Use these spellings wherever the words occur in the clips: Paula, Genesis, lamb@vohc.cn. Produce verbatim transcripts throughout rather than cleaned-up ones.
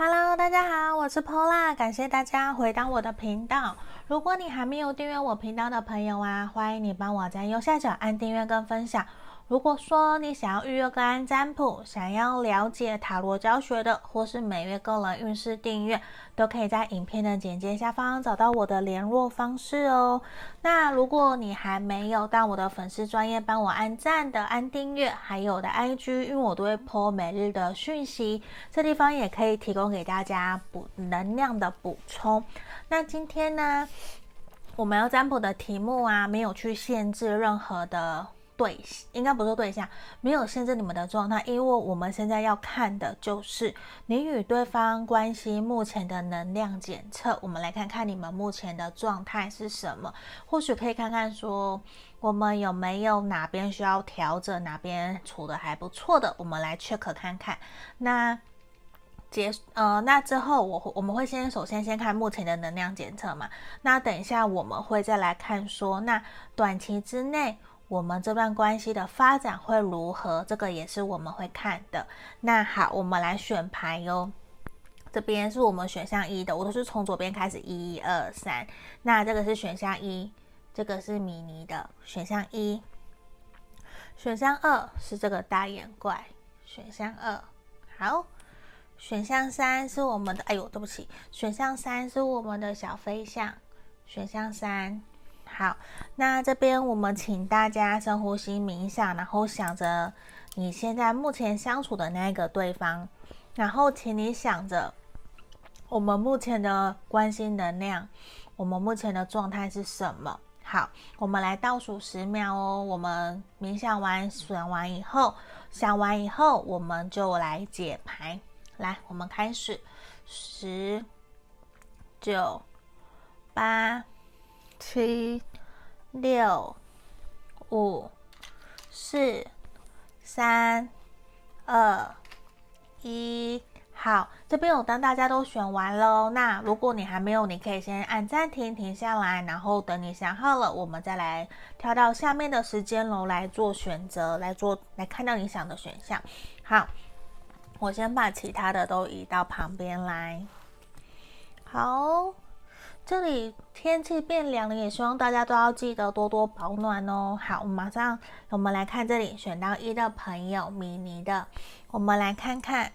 Hello， 大家好，我是 Paula， 感谢大家回到我的频道。如果你还没有订阅我频道的朋友啊，欢迎你帮我在右下角按订阅跟分享。如果说你想要预约个案占卜，想要了解塔罗教学的，或是每月个人运势订阅，都可以在影片的简介下方找到我的联络方式哦。那如果你还没有到我的粉丝专页帮我按赞的、按订阅，还有我的 I G， 因为我都会 po 每日的讯息，这地方也可以提供给大家补能量的补充。那今天呢，我们要占卜的题目啊，没有去限制任何的对，应该不是对象，没有限制你们的状态，因为我们现在要看的就是你与对方关系目前的能量检测。我们来看看你们目前的状态是什么，或许可以看看说我们有没有哪边需要调整，哪边处得还不错的，我们来 check 看看。那结呃，那之后我我们会先首先先看目前的能量检测嘛，那等一下我们会再来看说，那短期之内我们这段关系的发展会如何，这个也是我们会看的。那好，我们来选牌哟。这边是我们选项一的，我都是从左边开始，一二三。那这个是选项一，这个是米妮的选项一。选项二是这个大眼怪，选项二。好，选项三是我们的，哎呦，对不起，选项三是我们的小飞象，选项三。好，那这边我们请大家深呼吸冥想，然后想着你现在目前相处的那个对方，然后请你想着我们目前的关系能量，我们目前的状态是什么。好，我们来倒数十秒哦。我们冥想完想完以后想完以后我们就来解牌。来，我们开始，十九八七、六、五、四、三、二、一。好，这边我当大家都选完咯。那如果你还没有，你可以先按暂停，停下来，然后等你想好了，我们再来跳到下面的时间咯来做选择，来做来看到你想的选项。好，我先把其他的都移到旁边来。好，这里天气变凉了，也希望大家都要记得多多保暖哦。好，马上我们来看这里选到一的朋友米妮的，我们来看看，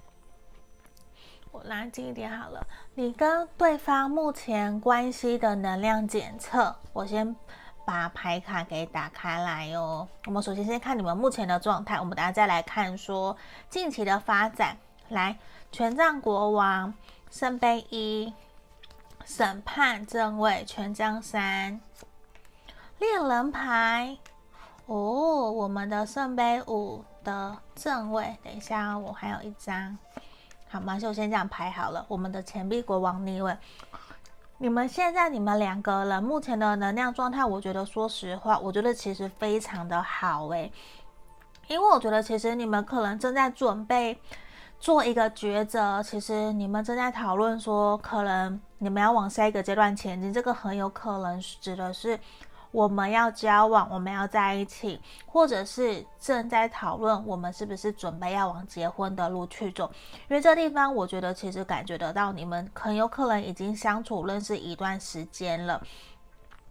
我拉近一点好了，你跟对方目前关系的能量检测。我先把牌卡给打开来哦。我们首先先看你们目前的状态，我们等下再来看说近期的发展。来，权杖国王、圣杯一、审判正位、权杖三、恋人牌。哦，我们的圣杯五的正位，等一下、哦、我还有一张。好，马上我先讲牌好了。我们的钱币国王逆位。你们现在你们两个人目前的能量状态，我觉得说实话，我觉得其实非常的好诶，因为我觉得其实你们可能正在准备做一个抉择，其实你们正在讨论说可能你们要往下一个阶段前进，这个很有可能指的是我们要交往，我们要在一起，或者是正在讨论我们是不是准备要往结婚的路去走。因为这地方我觉得其实感觉得到你们很有可能已经相处认识一段时间了。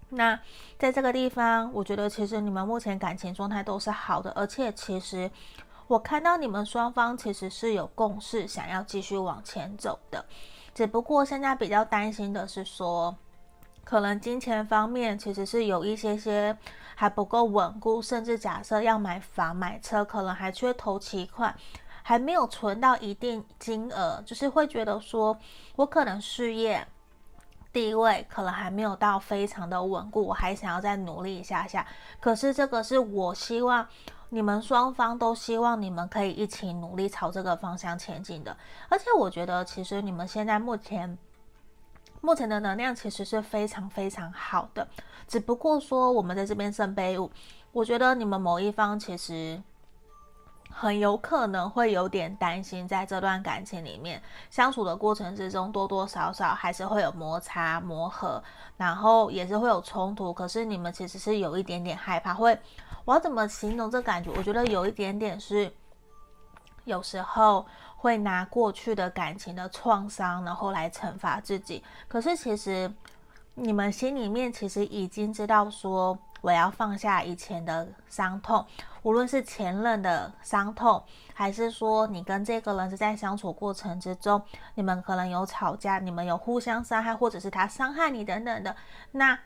那在这个地方我觉得其实你们目前感情状态都是好的，而且其实我看到你们双方其实是有共识想要继续往前走的，只不过现在比较担心的是说可能金钱方面其实是有一些些还不够稳固，甚至假设要买房买车可能还缺头期款，还没有存到一定金额，就是会觉得说我可能事业地位可能还没有到非常的稳固，我还想要再努力一下下。可是这个是我希望你们双方都希望你们可以一起努力朝这个方向前进的，而且我觉得其实你们现在目前目前的能量其实是非常非常好的，只不过说我们在这边圣杯五，我觉得你们某一方其实很有可能会有点担心，在这段感情里面相处的过程之中多多少少还是会有摩擦磨合，然后也是会有冲突，可是你们其实是有一点点害怕，会我要怎么形容这感觉，我觉得有一点点是有时候会拿过去的感情的创伤然后来惩罚自己，可是其实你们心里面其实已经知道说我要放下以前的伤痛，无论是前任的伤痛，还是说你跟这个人是在相处过程之中你们可能有吵架，你们有互相伤害，或者是他伤害你等等的，那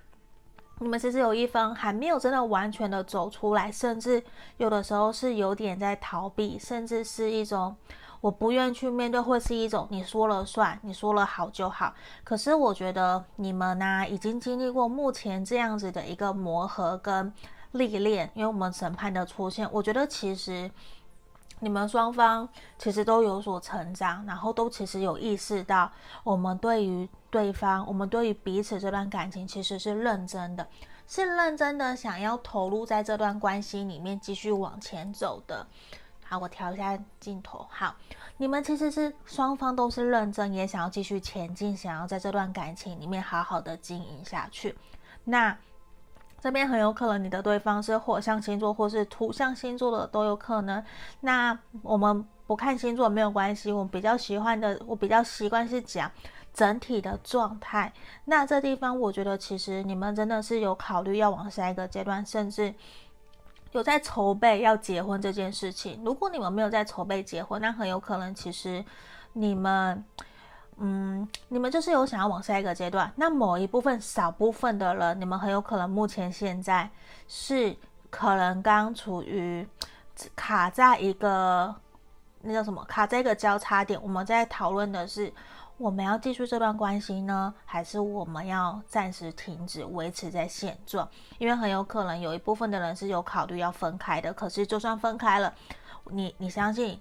你们其实有一方还没有真的完全的走出来，甚至有的时候是有点在逃避，甚至是一种我不愿去面对，会是一种你说了算，你说了好就好。可是我觉得你们呢、啊、已经经历过目前这样子的一个磨合跟历练，因为我们审判的出现，我觉得其实你们双方其实都有所成长，然后都其实有意识到我们对于对方，我们对于彼此这段感情其实是认真的，是认真的想要投入在这段关系里面继续往前走的。好，我调一下镜头。好，你们其实是双方都是认真，也想要继续前进，想要在这段感情里面好好的经营下去。那这边很有可能你的对方是火象星座或是土象星座的都有可能，那我们不看星座没有关系，我比较喜欢的我比较习惯是讲整体的状态。那这地方我觉得其实你们真的是有考虑要往下一个阶段，甚至有在筹备要结婚这件事情。如果你们没有在筹备结婚，那很有可能其实你们嗯，你们就是有想要往下一个阶段，那某一部分少部分的人，你们很有可能目前现在是可能刚处于卡在一个那叫什么卡在一个交叉点，我们在讨论的是我们要继续这段关系呢，还是我们要暂时停止维持在现状。因为很有可能有一部分的人是有考虑要分开的，可是就算分开了，你你相信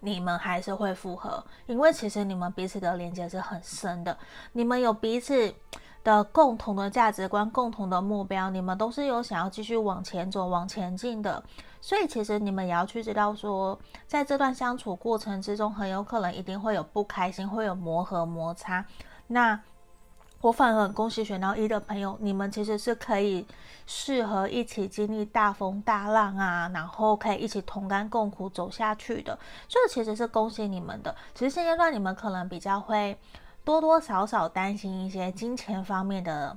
你们还是会复合，因为其实你们彼此的连接是很深的，你们有彼此的共同的价值观，共同的目标，你们都是有想要继续往前走往前进的。所以其实你们也要去知道说，在这段相处过程之中，很有可能一定会有不开心，会有磨合摩擦。那我反而很恭喜选到一的朋友，你们其实是可以适合一起经历大风大浪啊，然后可以一起同甘共苦走下去的，这其实是恭喜你们的。其实现阶段你们可能比较会多多少少担心一些金钱方面的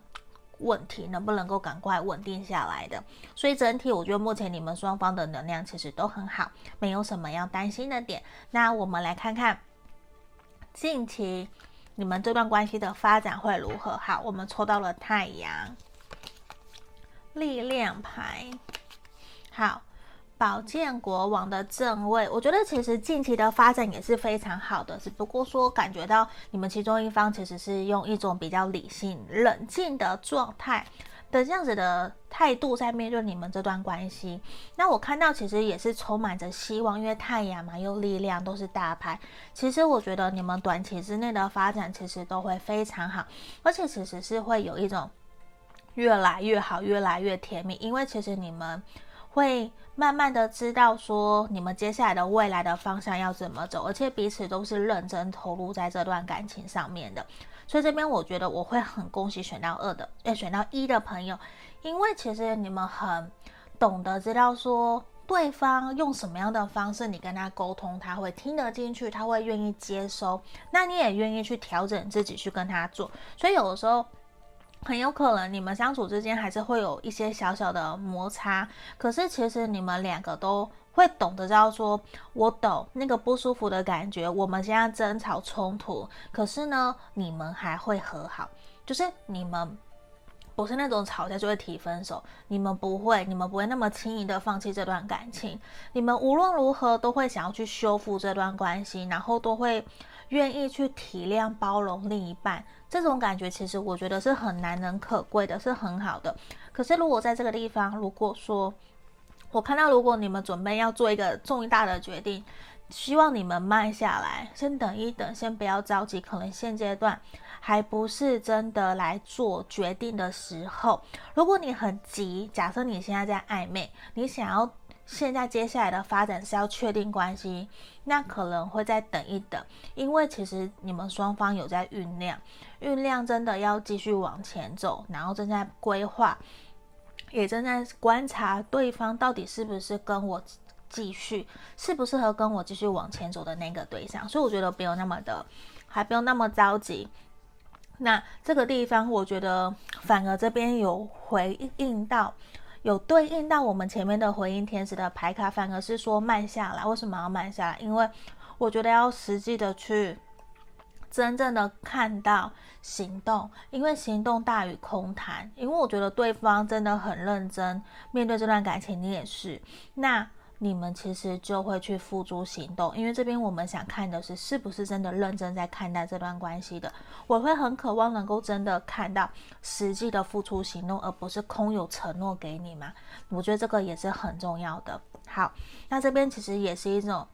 问题能不能够赶快稳定下来的，所以整体我觉得目前你们双方的能量其实都很好，没有什么要担心的点。那我们来看看近期你们这段关系的发展会如何。好，我们抽到了太阳力量牌，好，宝剑国王的正位。我觉得其实近期的发展也是非常好的，只不过说感觉到你们其中一方其实是用一种比较理性冷静的状态的这样子的态度在面对你们这段关系。那我看到其实也是充满着希望，因为太阳嘛又力量都是大牌，其实我觉得你们短期之内的发展其实都会非常好，而且其实是会有一种越来越好越来越甜蜜，因为其实你们会慢慢的知道说你们接下来的未来的方向要怎么走，而且彼此都是认真投入在这段感情上面的。所以这边我觉得我会很恭喜选到二的，诶，选到一的朋友，因为其实你们很懂得知道说对方用什么样的方式你跟他沟通，他会听得进去，他会愿意接收，那你也愿意去调整自己去跟他做。所以有的时候很有可能你们相处之间还是会有一些小小的摩擦，可是其实你们两个都会懂得知道说，我懂那个不舒服的感觉，我们现在争吵冲突，可是呢你们还会和好，就是你们不是那种吵架就会提分手，你们不会，你们不会那么轻易的放弃这段感情，你们无论如何都会想要去修复这段关系，然后都会愿意去体谅包容另一半。这种感觉其实我觉得是很难能可贵的，是很好的。可是如果在这个地方，如果说我看到如果你们准备要做一个重大的决定，希望你们慢下来，先等一等，先不要着急，可能现阶段还不是真的来做决定的时候。如果你很急，假设你现在在暧昧，你想要现在接下来的发展是要确定关系，那可能会再等一等，因为其实你们双方有在酝酿酝酿真的要继续往前走，然后正在规划，也正在观察对方到底是不是跟我继续适不适合跟我继续往前走的那个对象，所以我觉得不用那么的，还不用那么着急。那这个地方我觉得反而这边有回应到，有对应到我们前面的回应天使的牌卡，反而是说慢下来。为什么要慢下来？因为我觉得要实际的去真正的看到行动，因为行动大于空谈。因为我觉得对方真的很认真面对这段感情，你也是，那你们其实就会去付诸行动。因为这边我们想看的是是不是真的认真在看待这段关系的，我会很渴望能够真的看到实际的付出行动，而不是空有承诺给你嘛。我觉得这个也是很重要的。好，那这边其实也是一种，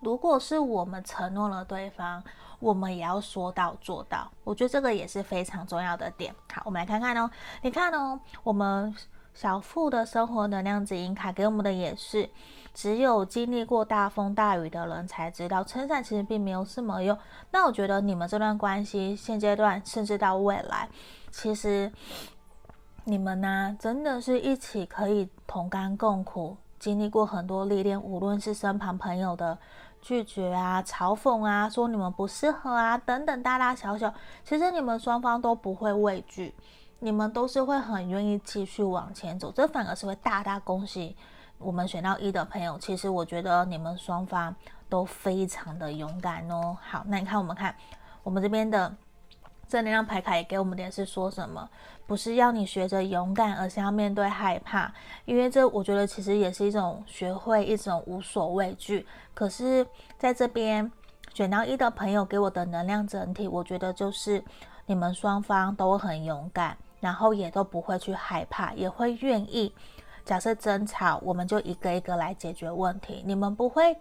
如果是我们承诺了对方，我们也要说到做到，我觉得这个也是非常重要的点。好，我们来看看哦，你看哦，我们小富的生活能量指引卡给我们的也是，只有经历过大风大雨的人才知道撑伞其实并没有什么用。那我觉得你们这段关系现阶段甚至到未来，其实你们呢、啊、真的是一起可以同甘共苦，经历过很多历练，无论是身旁朋友的拒绝啊、嘲讽啊、说你们不适合啊等等大大小小，其实你们双方都不会畏惧，你们都是会很愿意继续往前走。这反而是会大大恭喜我们选到一的朋友，其实我觉得你们双方都非常的勇敢哦。好，那你看我们看我们这边的正能量牌卡也给我们点是说什么，不是要你学着勇敢，而是要面对害怕。因为这我觉得其实也是一种学会一种无所畏惧。可是在这边选到一的朋友给我的能量整体，我觉得就是你们双方都很勇敢，然后也都不会去害怕，也会愿意，假设争吵我们就一个一个来解决问题，你们不会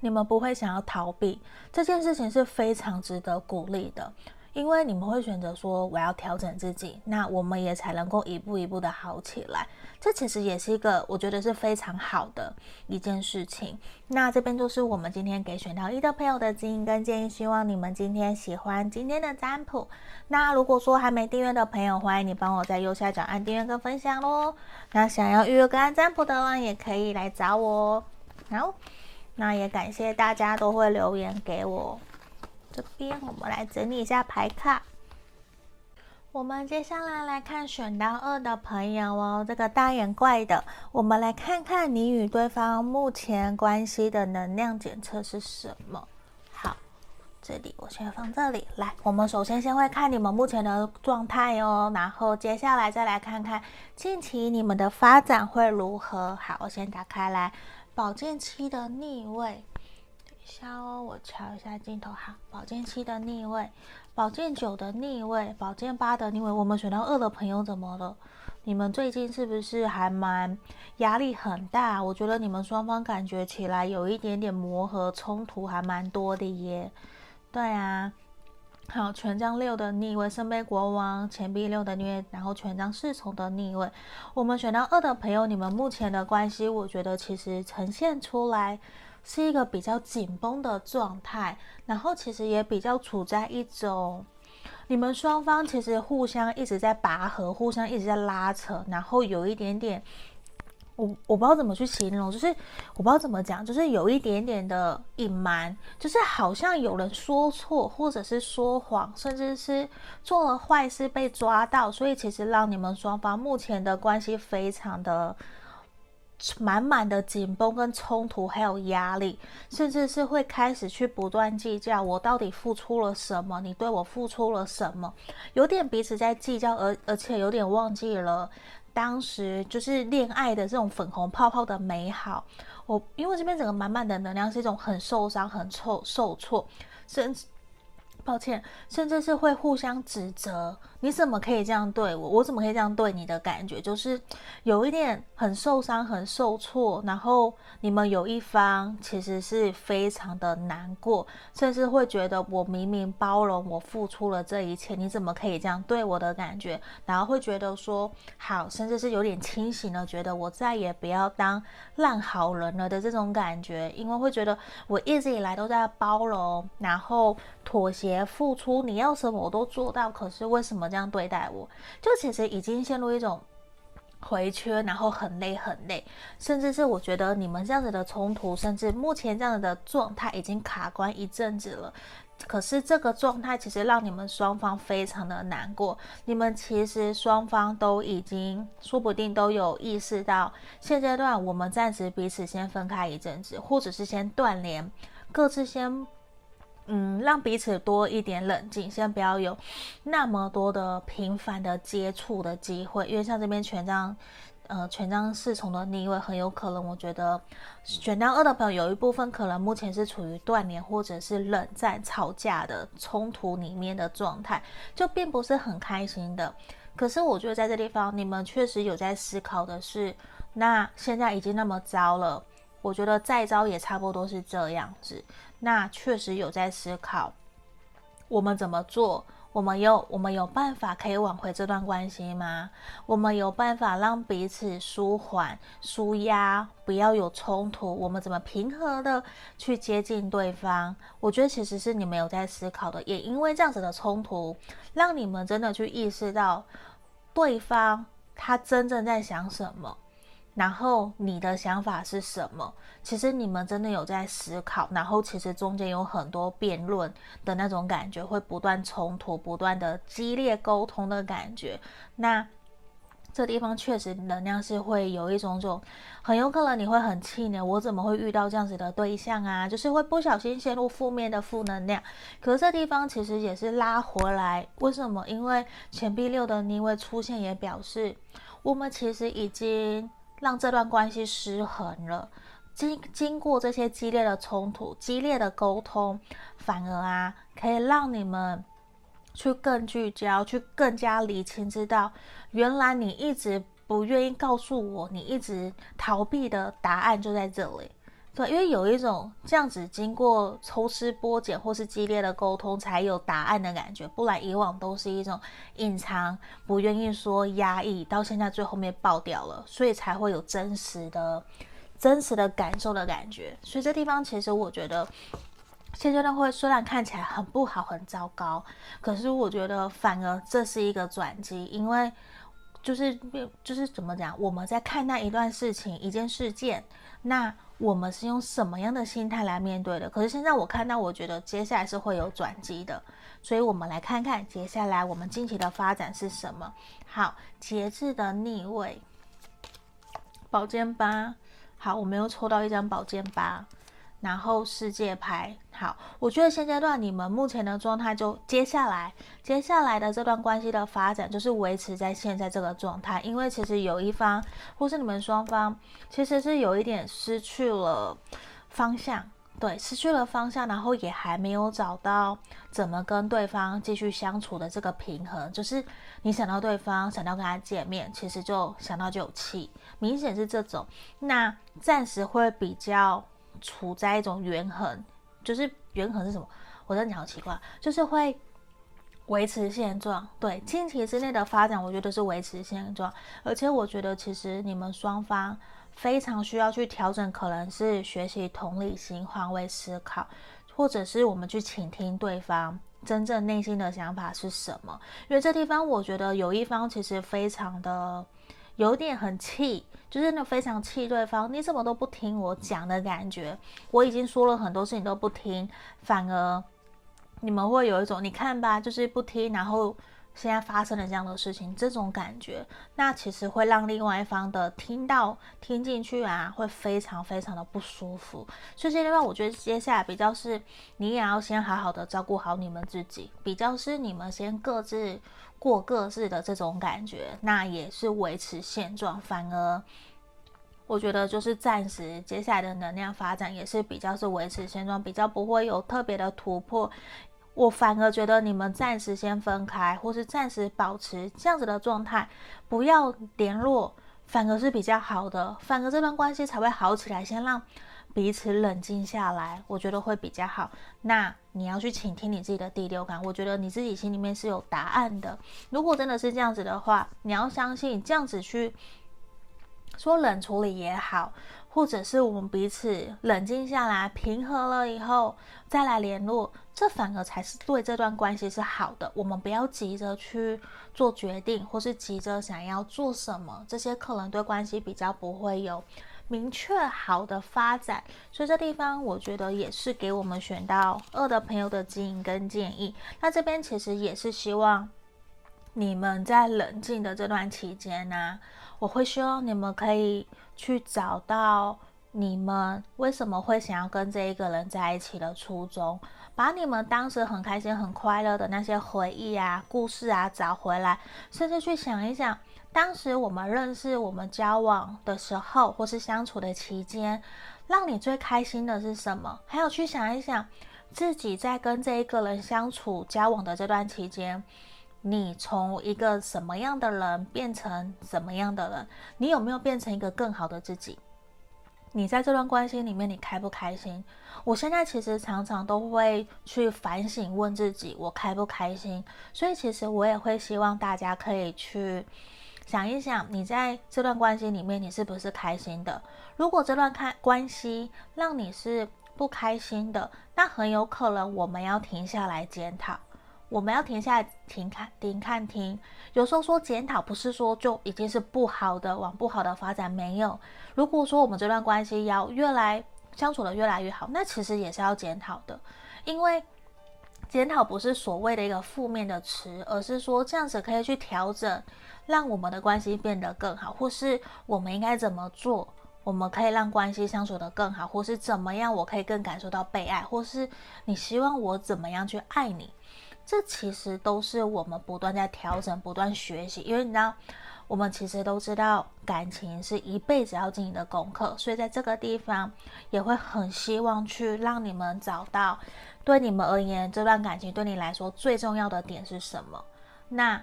你们不会想要逃避，这件事情是非常值得鼓励的。因为你们会选择说我要调整自己，那我们也才能够一步一步的好起来，这其实也是一个我觉得是非常好的一件事情。那这边就是我们今天给选到一的朋友的指引跟建议，希望你们今天喜欢今天的占卜。那如果说还没订阅的朋友，欢迎你帮我在右下角按订阅跟分享咯。那想要预约个案占卜的人也可以来找我哦。好，那也感谢大家都会留言给我。这边我们来整理一下牌卡，我们接下来来看选到二的朋友哦，这个大眼怪的，我们来看看你与对方目前关系的能量检测是什么。好，这里我先放这里。来，我们首先先会看你们目前的状态哦，然后接下来再来看看近期你们的发展会如何。好，我先打开来，宝剑七的逆位。下哦，我瞧一下镜头。好，宝剑七的逆位，宝剑九的逆位，宝剑八的逆位。我们选到二的朋友怎么了？你们最近是不是还蛮压力很大？我觉得你们双方感觉起来有一点点磨合冲突，还蛮多的耶。对啊。好，权杖六的逆位，圣杯国王，钱币六的逆位，然后权杖侍从的逆位。我们选到二的朋友，你们目前的关系，我觉得其实呈现出来是一个比较紧绷的状态，然后其实也比较处在一种你们双方其实互相一直在拔河，互相一直在拉扯，然后有一点点我我不知道怎么去形容，就是我不知道怎么讲，就是有一点点的隐瞒，就是好像有人说错，或者是说谎，甚至是做了坏事被抓到，所以其实让你们双方目前的关系非常的满满的紧绷跟冲突，还有压力，甚至是会开始去不断计较，我到底付出了什么，你对我付出了什么，有点彼此在计较，而而且有点忘记了当时就是恋爱的这种粉红泡泡的美好。我因为这边整个满满的能量是一种很受伤、很受受挫，甚至抱歉，甚至是会互相指责，你怎么可以这样对我，我怎么可以这样对你的感觉，就是有一点很受伤、很受挫，然后你们有一方其实是非常的难过，甚至会觉得我明明包容，我付出了这一切，你怎么可以这样对我的感觉，然后会觉得说好，甚至是有点清醒了，觉得我再也不要当烂好人了的这种感觉，因为会觉得我一直以来都在包容，然后妥协付出，你要什么我都做到，可是为什么这样对待我，就其实已经陷入一种回缺，然后很累很累，甚至是我觉得你们这样子的冲突，甚至目前这样子的状态已经卡关一阵子了，可是这个状态其实让你们双方非常的难过。你们其实双方都已经说不定都有意识到，现阶段我们暂时彼此先分开一阵子，或者是先断联，各自先嗯，让彼此多一点冷静，先不要有那么多的频繁的接触的机会，因为像这边权杖，呃，权杖侍从的逆位，很有可能，我觉得权杖二的朋友有一部分可能目前是处于断联或者是冷战、吵架的冲突里面的状态，就并不是很开心的。可是我觉得在这地方，你们确实有在思考的是，那现在已经那么糟了。我觉得再招也差不多是这样子，那确实有在思考我们怎么做，我们有我们有办法可以挽回这段关系吗？我们有办法让彼此舒缓舒压，不要有冲突，我们怎么平和的去接近对方？我觉得其实是你们有在思考的，也因为这样子的冲突，让你们真的去意识到对方他真正在想什么，然后你的想法是什么？其实你们真的有在思考，然后其实中间有很多辩论的那种感觉，会不断冲突，不断的激烈沟通的感觉。那这地方确实能量是会有一种种，很有可能你会很气馁，我怎么会遇到这样子的对象啊？就是会不小心陷入负面的负能量。可是这地方其实也是拉回来，为什么？因为钱币六的逆位出现，也表示我们其实已经让这段关系失衡了。经经过这些激烈的冲突、激烈的沟通，反而啊，可以让你们去更聚焦，去更加理清，知道原来你一直不愿意告诉我，你一直逃避的答案就在这里。对，因为有一种这样子经过抽丝剥茧或是激烈的沟通才有答案的感觉，不然以往都是一种隐藏、不愿意说、压抑，到现在最后面爆掉了，所以才会有真实的、真实的感受的感觉。所以这地方其实我觉得现阶段会虽然看起来很不好、很糟糕，可是我觉得反而这是一个转机，因为就是就是怎么讲，我们在看待一段事情、一件事件，那我们是用什么样的心态来面对的？可是现在我看到，我觉得接下来是会有转机的，所以我们来看看接下来我们近期的发展是什么。好，节制的逆位，宝剑八。好，我们又抽到一张宝剑八，然后世界牌。好，我觉得现阶段你们目前的状态，就接下来接下来的这段关系的发展，就是维持在现在这个状态，因为其实有一方或是你们双方其实是有一点失去了方向，对，失去了方向，然后也还没有找到怎么跟对方继续相处的这个平衡，就是你想到对方，想到跟他见面，其实就想到就有气，明显是这种，那暂时会比较处在一种缘衡，就是缘衡是什么？我真的好奇怪，就是会维持现状。对，近期之内的发展，我觉得是维持现状，而且我觉得其实你们双方非常需要去调整，可能是学习同理心、换位思考，或者是我们去倾听对方真正内心的想法是什么。因为这地方，我觉得有一方其实非常的有点很气，就是那非常气对方，你怎么都不听我讲的感觉，我已经说了很多事你都不听，反而你们会有一种你看吧，就是不听，然后现在发生了这样的事情，这种感觉，那其实会让另外一方的听到听进去啊，会非常非常的不舒服。所以另外我觉得接下来比较是你也要先好好的照顾好你们自己，比较是你们先各自过各自的这种感觉，那也是维持现状，反而我觉得就是暂时接下来的能量发展也是比较是维持现状，比较不会有特别的突破。我反而觉得你们暂时先分开，或是暂时保持这样子的状态，不要联络，反而是比较好的，反而这段关系才会好起来，先让彼此冷静下来，我觉得会比较好。那你要去倾听你自己的第六感，我觉得你自己心里面是有答案的。如果真的是这样子的话，你要相信，这样子去说冷处理也好，或者是我们彼此冷静下来平和了以后再来联络，这反而才是对这段关系是好的。我们不要急着去做决定，或是急着想要做什么，这些可能对关系比较不会有明确好的发展。所以这地方我觉得也是给我们选到二的朋友的指引跟建议。那这边其实也是希望你们在冷静的这段期间啊，我会希望你们可以去找到你们为什么会想要跟这一个人在一起的初衷，把你们当时很开心很快乐的那些回忆啊故事啊找回来，甚至去想一想当时我们认识我们交往的时候或是相处的期间让你最开心的是什么，还有去想一想自己在跟这一个人相处交往的这段期间，你从一个什么样的人变成什么样的人，你有没有变成一个更好的自己，你在这段关系里面你开不开心。我现在其实常常都会去反省问自己我开不开心，所以其实我也会希望大家可以去想一想你在这段关系里面你是不是开心的。如果这段关系让你是不开心的，那很有可能我们要停下来检讨，我们要停下来停看停看停。有时候说检讨不是说就已经是不好的往不好的发展，没有。如果说我们这段关系要越来相处的越来越好，那其实也是要检讨的。因为检讨不是所谓的一个负面的词，而是说这样子可以去调整让我们的关系变得更好，或是我们应该怎么做我们可以让关系相处得更好，或是怎么样我可以更感受到被爱，或是你希望我怎么样去爱你。这其实都是我们不断在调整不断学习，因为你知道我们其实都知道感情是一辈子要经营的功课，所以在这个地方也会很希望去让你们找到对你们而言这段感情对你来说最重要的点是什么，那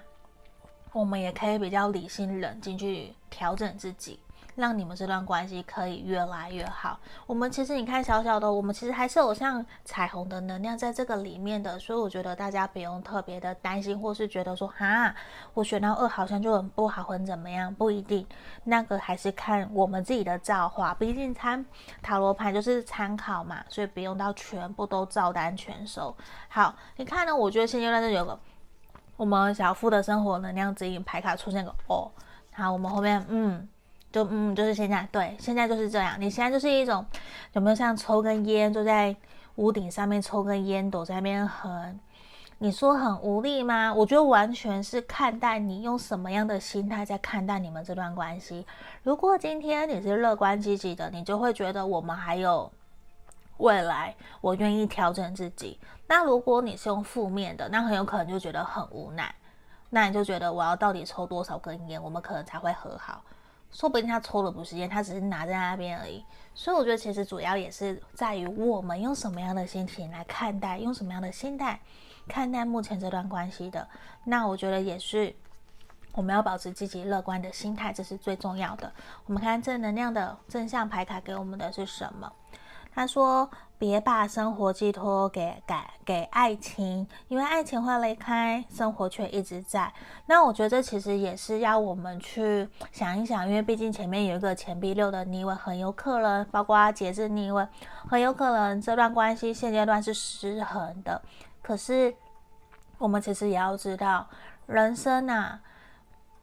我们也可以比较理性冷静去调整自己，让你们这段关系可以越来越好。我们其实你看小小的我们其实还是有像彩虹的能量在这个里面的，所以我觉得大家不用特别的担心或是觉得说哈，我选到二好像就很不好很怎么样，不一定，那个还是看我们自己的造化，毕竟参塔罗牌就是参考嘛，所以不用到全部都照单全收。好，你看呢，我觉得现阶段有个我们小富的生活能量指引牌卡出现个哦，好，我们后面嗯就嗯，就是现在，对，现在就是这样。你现在就是一种，有没有像抽根烟，坐在屋顶上面抽根烟斗在那边很，你说很无力吗？我觉得完全是看待你用什么样的心态在看待你们这段关系。如果今天你是乐观积极的，你就会觉得我们还有未来，我愿意调整自己。那如果你是用负面的，那很有可能就觉得很无奈，那你就觉得我要到底抽多少根烟，我们可能才会和好。说不定他抽的不是烟，他只是拿在那边而已。所以我觉得其实主要也是在于我们用什么样的心情来看待，用什么样的心态看待目前这段关系的。那我觉得也是我们要保持积极乐观的心态，这是最重要的。我们看正能量的正向牌卡给我们的是什么，他说别把生活寄托 给, 给, 给爱情，因为爱情会离开，生活却一直在。那我觉得这其实也是要我们去想一想，因为毕竟前面有一个钱币六的逆位，很有可能包括节制逆位，很有可能这段关系现阶段是失衡的。可是我们其实也要知道人生啊，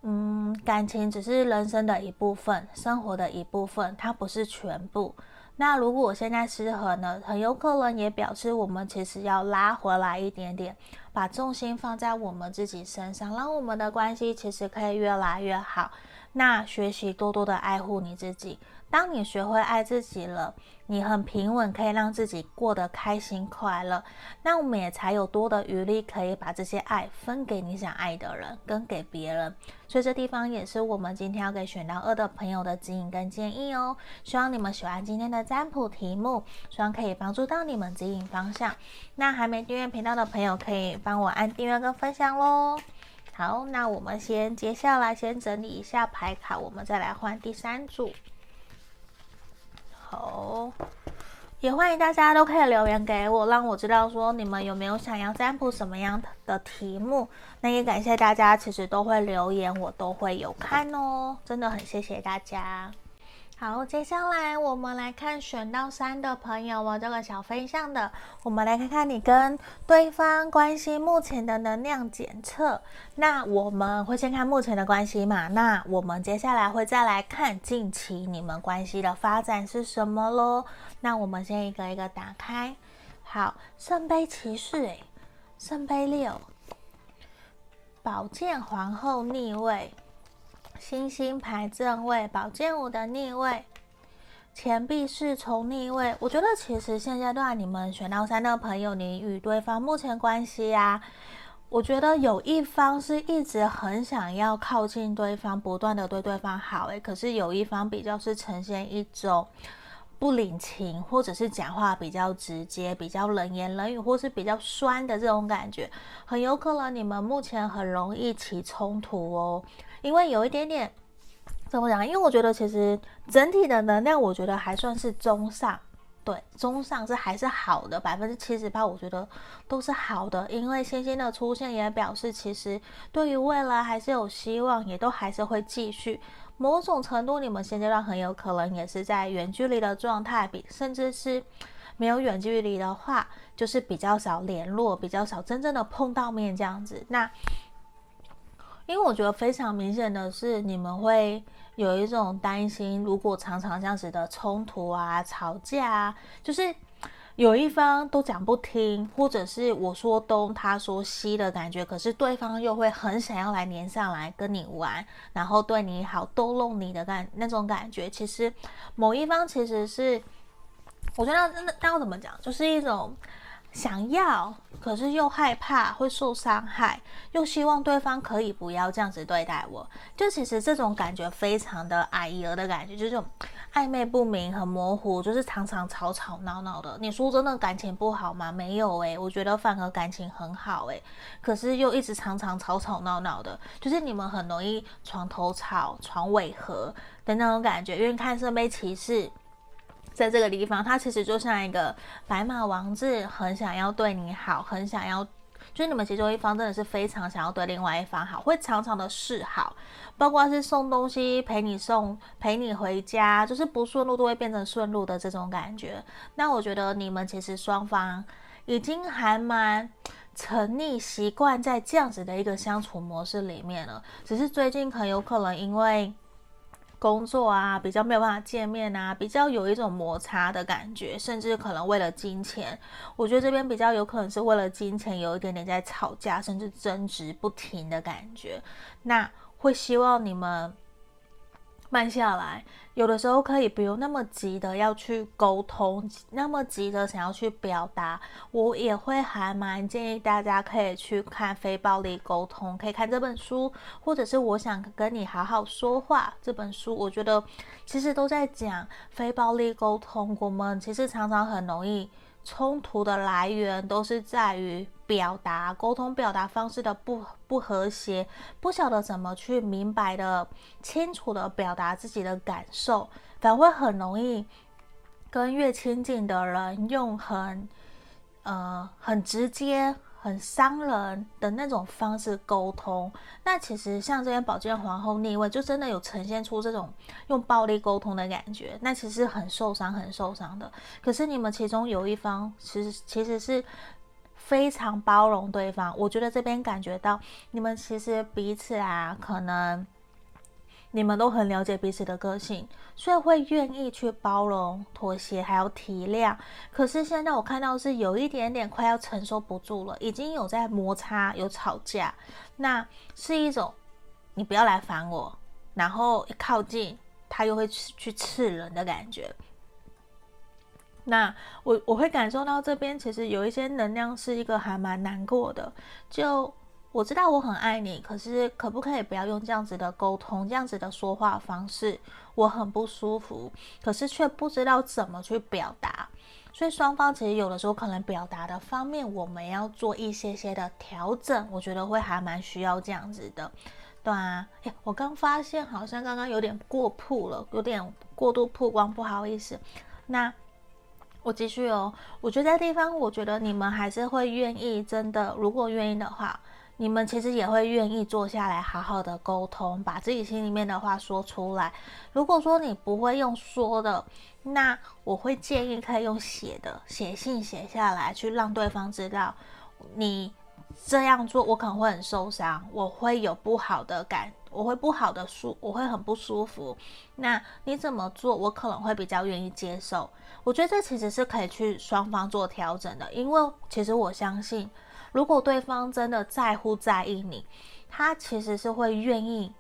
嗯，感情只是人生的一部分，生活的一部分，它不是全部。那如果我现在失衡呢，很有可能也表示我们其实要拉回来一点点，把重心放在我们自己身上，让我们的关系其实可以越来越好。那学习多多的爱护你自己，当你学会爱自己了，你很平稳可以让自己过得开心快乐，那我们也才有多的余力可以把这些爱分给你想爱的人跟给别人。所以这地方也是我们今天要给选到二的朋友的指引跟建议哦。希望你们喜欢今天的占卜题目，希望可以帮助到你们指引方向。那还没订阅频道的朋友可以帮我按订阅跟分享咯。好，那我们先接下来先整理一下牌卡，我们再来换第三组。好，也欢迎大家都可以留言给我，让我知道说你们有没有想要占卜什么样的题目。那也感谢大家其实都会留言，我都会有看哦，真的很谢谢大家。好，接下来我们来看选到三的朋友哦，这个小飞象的，我们来看看你跟对方关系目前的能量检测。那我们会先看目前的关系嘛，那我们接下来会再来看近期你们关系的发展是什么咯。那我们先一个一个打开。好，圣杯骑士、欸、圣杯六，宝剑皇后逆位，星星牌正位，宝剑五的逆位，钱币侍从逆位。我觉得其实现阶段你们选到三的朋友，你与对方目前关系啊，我觉得有一方是一直很想要靠近对方，不断的对对方好、欸、可是有一方比较是呈现一种不领情，或者是讲话比较直接，比较冷言冷语，或是比较酸的这种感觉，很有可能你们目前很容易起冲突哦。因为有一点点怎么讲，因为我觉得其实整体的能量我觉得还算是中上，对，中上是还是好的， 百分之七十 我觉得都是好的。因为星星的出现也表示其实对于未来还是有希望，也都还是会继续。某种程度你们现阶段很有可能也是在远距离的状态，比甚至是没有远距离的话就是比较少联络，比较少真正的碰到面这样子。那因为我觉得非常明显的是你们会有一种担心，如果常常这样子的冲突啊吵架啊，就是有一方都讲不听，或者是我说东他说西的感觉，可是对方又会很想要来黏上来跟你玩，然后对你好，逗弄你的感那种感觉。其实某一方其实是我觉得那要怎么讲，就是一种想要可是又害怕会受伤害，又希望对方可以不要这样子对待我，就其实这种感觉非常的矮油的感觉，就是这种暧昧不明，很模糊，就是常常吵吵闹闹的。你说真的感情不好吗？没有诶、欸、我觉得反而感情很好诶、欸、可是又一直常常吵吵闹闹的，就是你们很容易床头吵床尾和的那种感觉。因为看圣杯骑士在这个地方，他其实就像一个白马王子，很想要对你好，很想要，就是你们其中一方真的是非常想要对另外一方好，会常常的示好，包括是送东西，陪你送，陪你回家，就是不顺路都会变成顺路的这种感觉。那我觉得你们其实双方已经还蛮沉溺习惯在这样子的一个相处模式里面了，只是最近很有可能因为工作啊比较没有办法见面啊，比较有一种摩擦的感觉，甚至可能为了金钱，我觉得这边比较有可能是为了金钱有一点点在吵架，甚至争执不停的感觉。那会希望你们慢下来，有的时候可以不用那么急的要去沟通，那么急的想要去表达。我也会还蛮建议大家可以去看非暴力沟通，可以看这本书，或者是我想跟你好好说话这本书，我觉得其实都在讲非暴力沟通。我们其实常常很容易冲突的来源都是在于表达，沟通表达方式的不不和谐，不晓得怎么去明白的清楚的表达自己的感受，反而会很容易跟越亲近的人用很呃很直接很伤人的那种方式沟通。那其实像这边宝剑皇后逆位就真的有呈现出这种用暴力沟通的感觉，那其实很受伤很受伤的。可是你们其中有一方其实其实是非常包容对方，我觉得这边感觉到你们其实彼此啊，可能你们都很了解彼此的个性，所以会愿意去包容妥协还有体谅。可是现在我看到是有一点点快要承受不住了，已经有在摩擦有吵架，那是一种你不要来烦我，然后一靠近他又会去刺人的感觉。那我我会感受到这边其实有一些能量是一个还蛮难过的，就我知道我很爱你，可是可不可以不要用这样子的沟通，这样子的说话方式，我很不舒服，可是却不知道怎么去表达。所以双方其实有的时候可能表达的方面我们要做一些些的调整，我觉得会还蛮需要这样子的。对啊，诶，我刚发现好像刚刚有点过曝了，有点过度曝光，不好意思。那我继续哦，我觉得在地方我觉得你们还是会愿意，真的如果愿意的话你们其实也会愿意坐下来好好的沟通，把自己心里面的话说出来。如果说你不会用说的，那我会建议可以用写的，写信写下来，去让对方知道你这样做我可能会很受伤，我会有不好的感，我会不好的舒，我会很不舒服。那你怎么做，我可能会比较愿意接受。我觉得这其实是可以去双方做调整的，因为其实我相信，如果对方真的在乎在意你，他其实是会愿意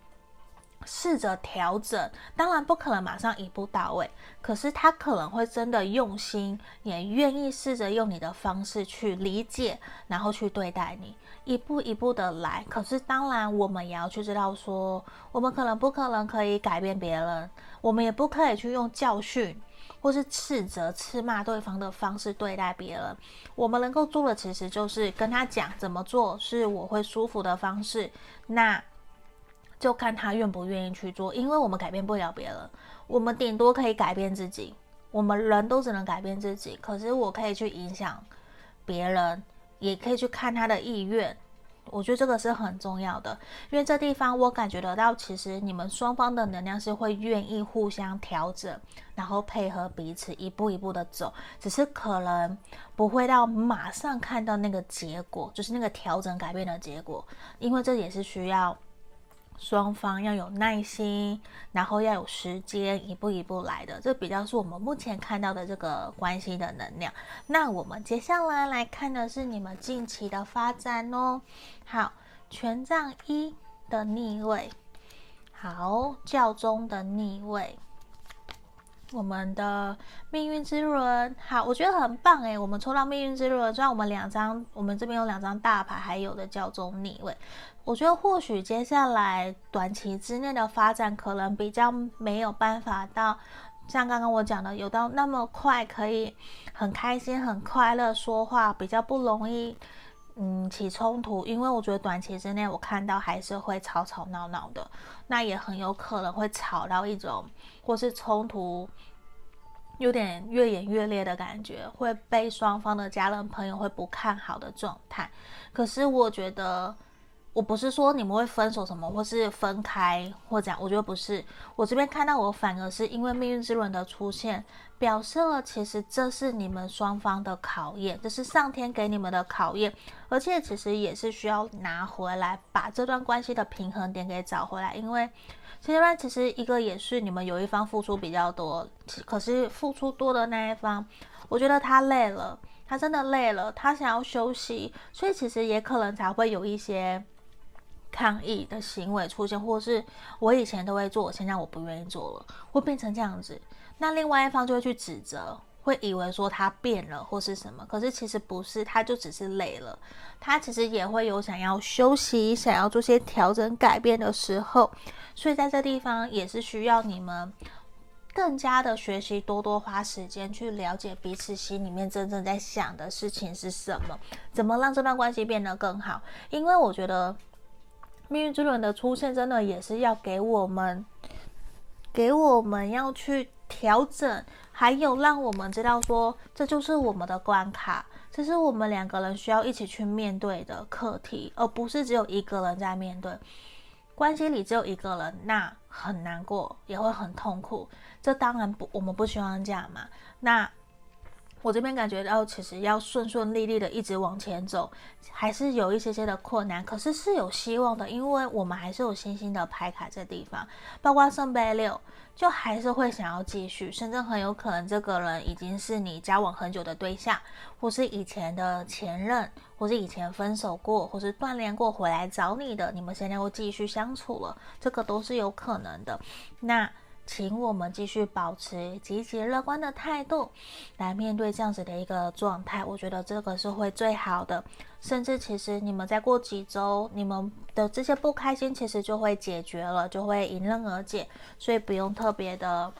试着调整，当然不可能马上一步到位，可是他可能会真的用心，也愿意试着用你的方式去理解，然后去对待你，一步一步的来。可是当然我们也要去知道说，我们可能不可能可以改变别人，我们也不可以去用教训或是斥责斥骂对方的方式对待别人。我们能够做的其实就是跟他讲怎么做是我会舒服的方式，那就看他愿不愿意去做，因为我们改变不了别人，我们顶多可以改变自己，我们人都只能改变自己。可是我可以去影响别人，也可以去看他的意愿，我觉得这个是很重要的。因为这地方我感觉得到，其实你们双方的能量是会愿意互相调整，然后配合彼此一步一步的走，只是可能不会到马上看到那个结果，就是那个调整改变的结果，因为这也是需要双方要有耐心，然后要有时间，一步一步来的。这比较是我们目前看到的这个关系的能量。那我们接下来来看的是你们近期的发展哦。好，权杖一的逆位，好，教宗的逆位，我们的命运之轮。好，我觉得很棒诶，我们抽到命运之轮，虽然我们两张，我们这边有两张大牌，还有的教宗逆位。我觉得或许接下来短期之内的发展可能比较没有办法到像刚刚我讲的有到那么快可以很开心很快乐说话，比较不容易嗯起冲突，因为我觉得短期之内我看到还是会吵吵闹闹的，那也很有可能会吵到一种或是冲突有点越演越烈的感觉，会被双方的家人朋友会不看好的状态。可是我觉得我不是说你们会分手什么或是分开或这样，我觉得不是，我这边看到我反而是因为命运之轮的出现表示了其实这是你们双方的考验，这是上天给你们的考验，而且其实也是需要拿回来把这段关系的平衡点给找回来。因为其实其实一个也是你们有一方付出比较多，可是付出多的那一方我觉得他累了，他真的累了，他想要休息，所以其实也可能才会有一些抗议的行为出现，或是我以前都会做，现在我不愿意做了，会变成这样子。那另外一方就会去指责，会以为说他变了或是什么，可是其实不是，他就只是累了，他其实也会有想要休息，想要做些调整改变的时候。所以在这地方也是需要你们更加的学习，多多花时间去了解彼此心里面真正在想的事情是什么，怎么让这段关系变得更好。因为我觉得命运之轮的出现真的也是要给我们给我们要去调整，还有让我们知道说这就是我们的关卡，这是我们两个人需要一起去面对的课题，而不是只有一个人在面对。关系里只有一个人，那很难过，也会很痛苦，这当然不，我们不希望这样嘛。那我这边感觉到其实要顺顺利利的一直往前走还是有一些些的困难，可是是有希望的，因为我们还是有星星的牌卡这地方，包括圣杯六就还是会想要继续，甚至很有可能这个人已经是你交往很久的对象，或是以前的前任，或是以前分手过或是断联过回来找你的，你们现在又继续相处了，这个都是有可能的。那请我们继续保持积极乐观的态度来面对这样子的一个状态，我觉得这个是会最好的。甚至其实你们再过几周，你们的这些不开心其实就会解决了，就会迎刃而解，所以不用特别的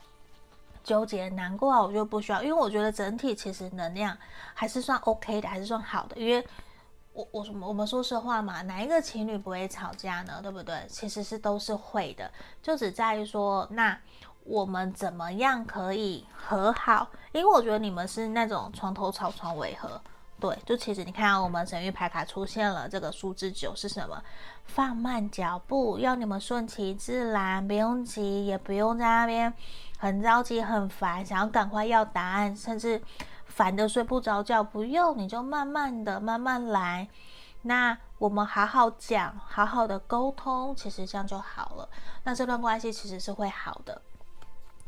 纠结难过啊，我就不需要。因为我觉得整体其实能量还是算 OK 的，还是算好的。因为我我我们说实话嘛，哪一个情侣不会吵架呢？对不对？其实是都是会的，就只在于说，那我们怎么样可以和好？因为我觉得你们是那种床头吵床尾和，对，就其实你看我们神谕牌卡出现了这个数字九是什么？放慢脚步，要你们顺其自然，不用急，也不用在那边很着急很烦，想要赶快要答案，甚至烦得睡不着觉，不用，你就慢慢的慢慢来。那我们好好讲，好好的沟通，其实这样就好了，那这段关系其实是会好的，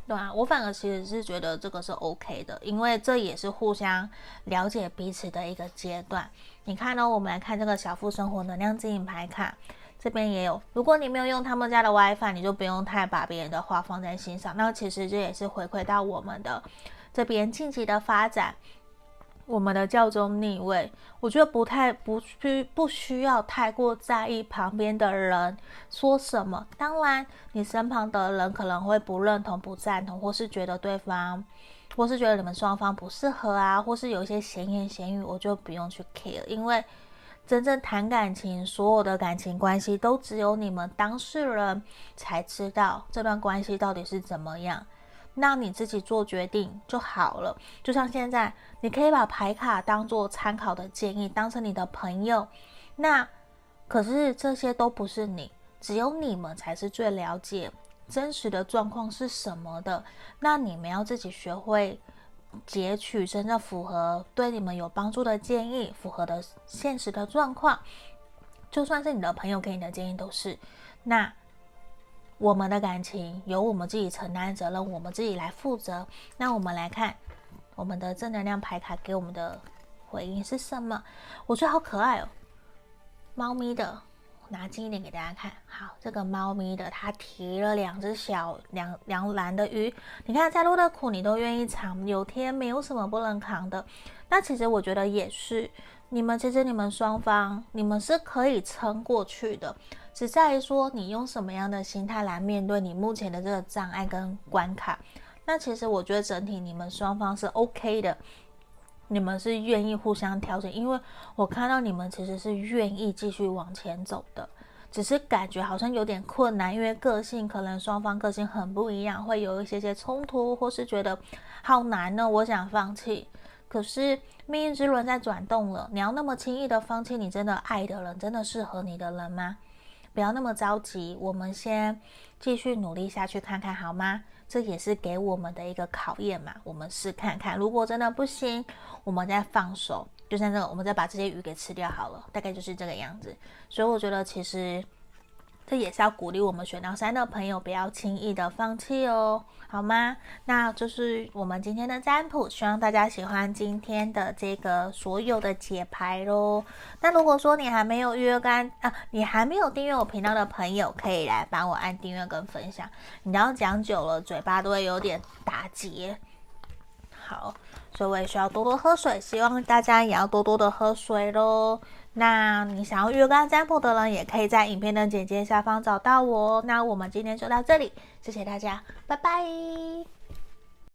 对啊，我反而其实是觉得这个是 OK 的，因为这也是互相了解彼此的一个阶段。你看呢、哦，我们来看这个小富生活能量指引牌卡，这边也有，如果你没有用他们家的 WiFi， 你就不用太把别人的话放在心上，那其实这也是回馈到我们的这边近期的发展，我们的教宗逆位，我觉得不太不需不需要太过在意旁边的人说什么。当然，你身旁的人可能会不认同、不赞同，或是觉得对方，或是觉得你们双方不适合啊，或是有一些闲言闲语，我就不用去 care， 因为真正谈感情，所有的感情关系都只有你们当事人才知道这段关系到底是怎么样。那你自己做决定就好了，就像现在你可以把牌卡当做参考的建议，当成你的朋友，那可是这些都不是你，只有你们才是最了解真实的状况是什么的，那你们要自己学会截取真正符合对你们有帮助的建议，符合的现实的状况，就算是你的朋友给你的建议都是，那我们的感情由我们自己承担责任，我们自己来负责。那我们来看我们的正能量牌卡给我们的回应是什么？我觉得好可爱哦，猫咪的，拿近一点给大家看。好，这个猫咪的，它提了两只小两两蓝的鱼。你看，再多的苦你都愿意尝，有天没有什么不能扛的。那其实我觉得也是，你们其实你们双方，你们是可以撑过去的。只在于说你用什么样的心态来面对你目前的这个障碍跟关卡，那其实我觉得整体你们双方是 OK 的，你们是愿意互相调整，因为我看到你们其实是愿意继续往前走的，只是感觉好像有点困难，因为个性可能双方个性很不一样，会有一些些冲突，或是觉得好难呢，我想放弃。可是命运之轮在转动了，你要那么轻易的放弃你真的爱的人，真的适合你的人吗？不要那么着急，我们先继续努力下去看看好吗？这也是给我们的一个考验嘛，我们试看看，如果真的不行，我们再放手，就像这个，我们再把这些鱼给吃掉好了，大概就是这个样子。所以我觉得其实这也是要鼓励我们选到三的朋友不要轻易的放弃哦，好吗？那就是我们今天的占卜，希望大家喜欢今天的这个所有的解牌咯。那如果说你还没有约干啊，你还没有订阅我频道的朋友，可以来帮我按订阅跟分享，你知道讲久了嘴巴都会有点打结，好，所以我也需要多多喝水，希望大家也要多多的喝水咯。那你想要约干占卜的人也可以在影片的简介下方找到我哦。那我们今天就到这里，谢谢大家，拜拜。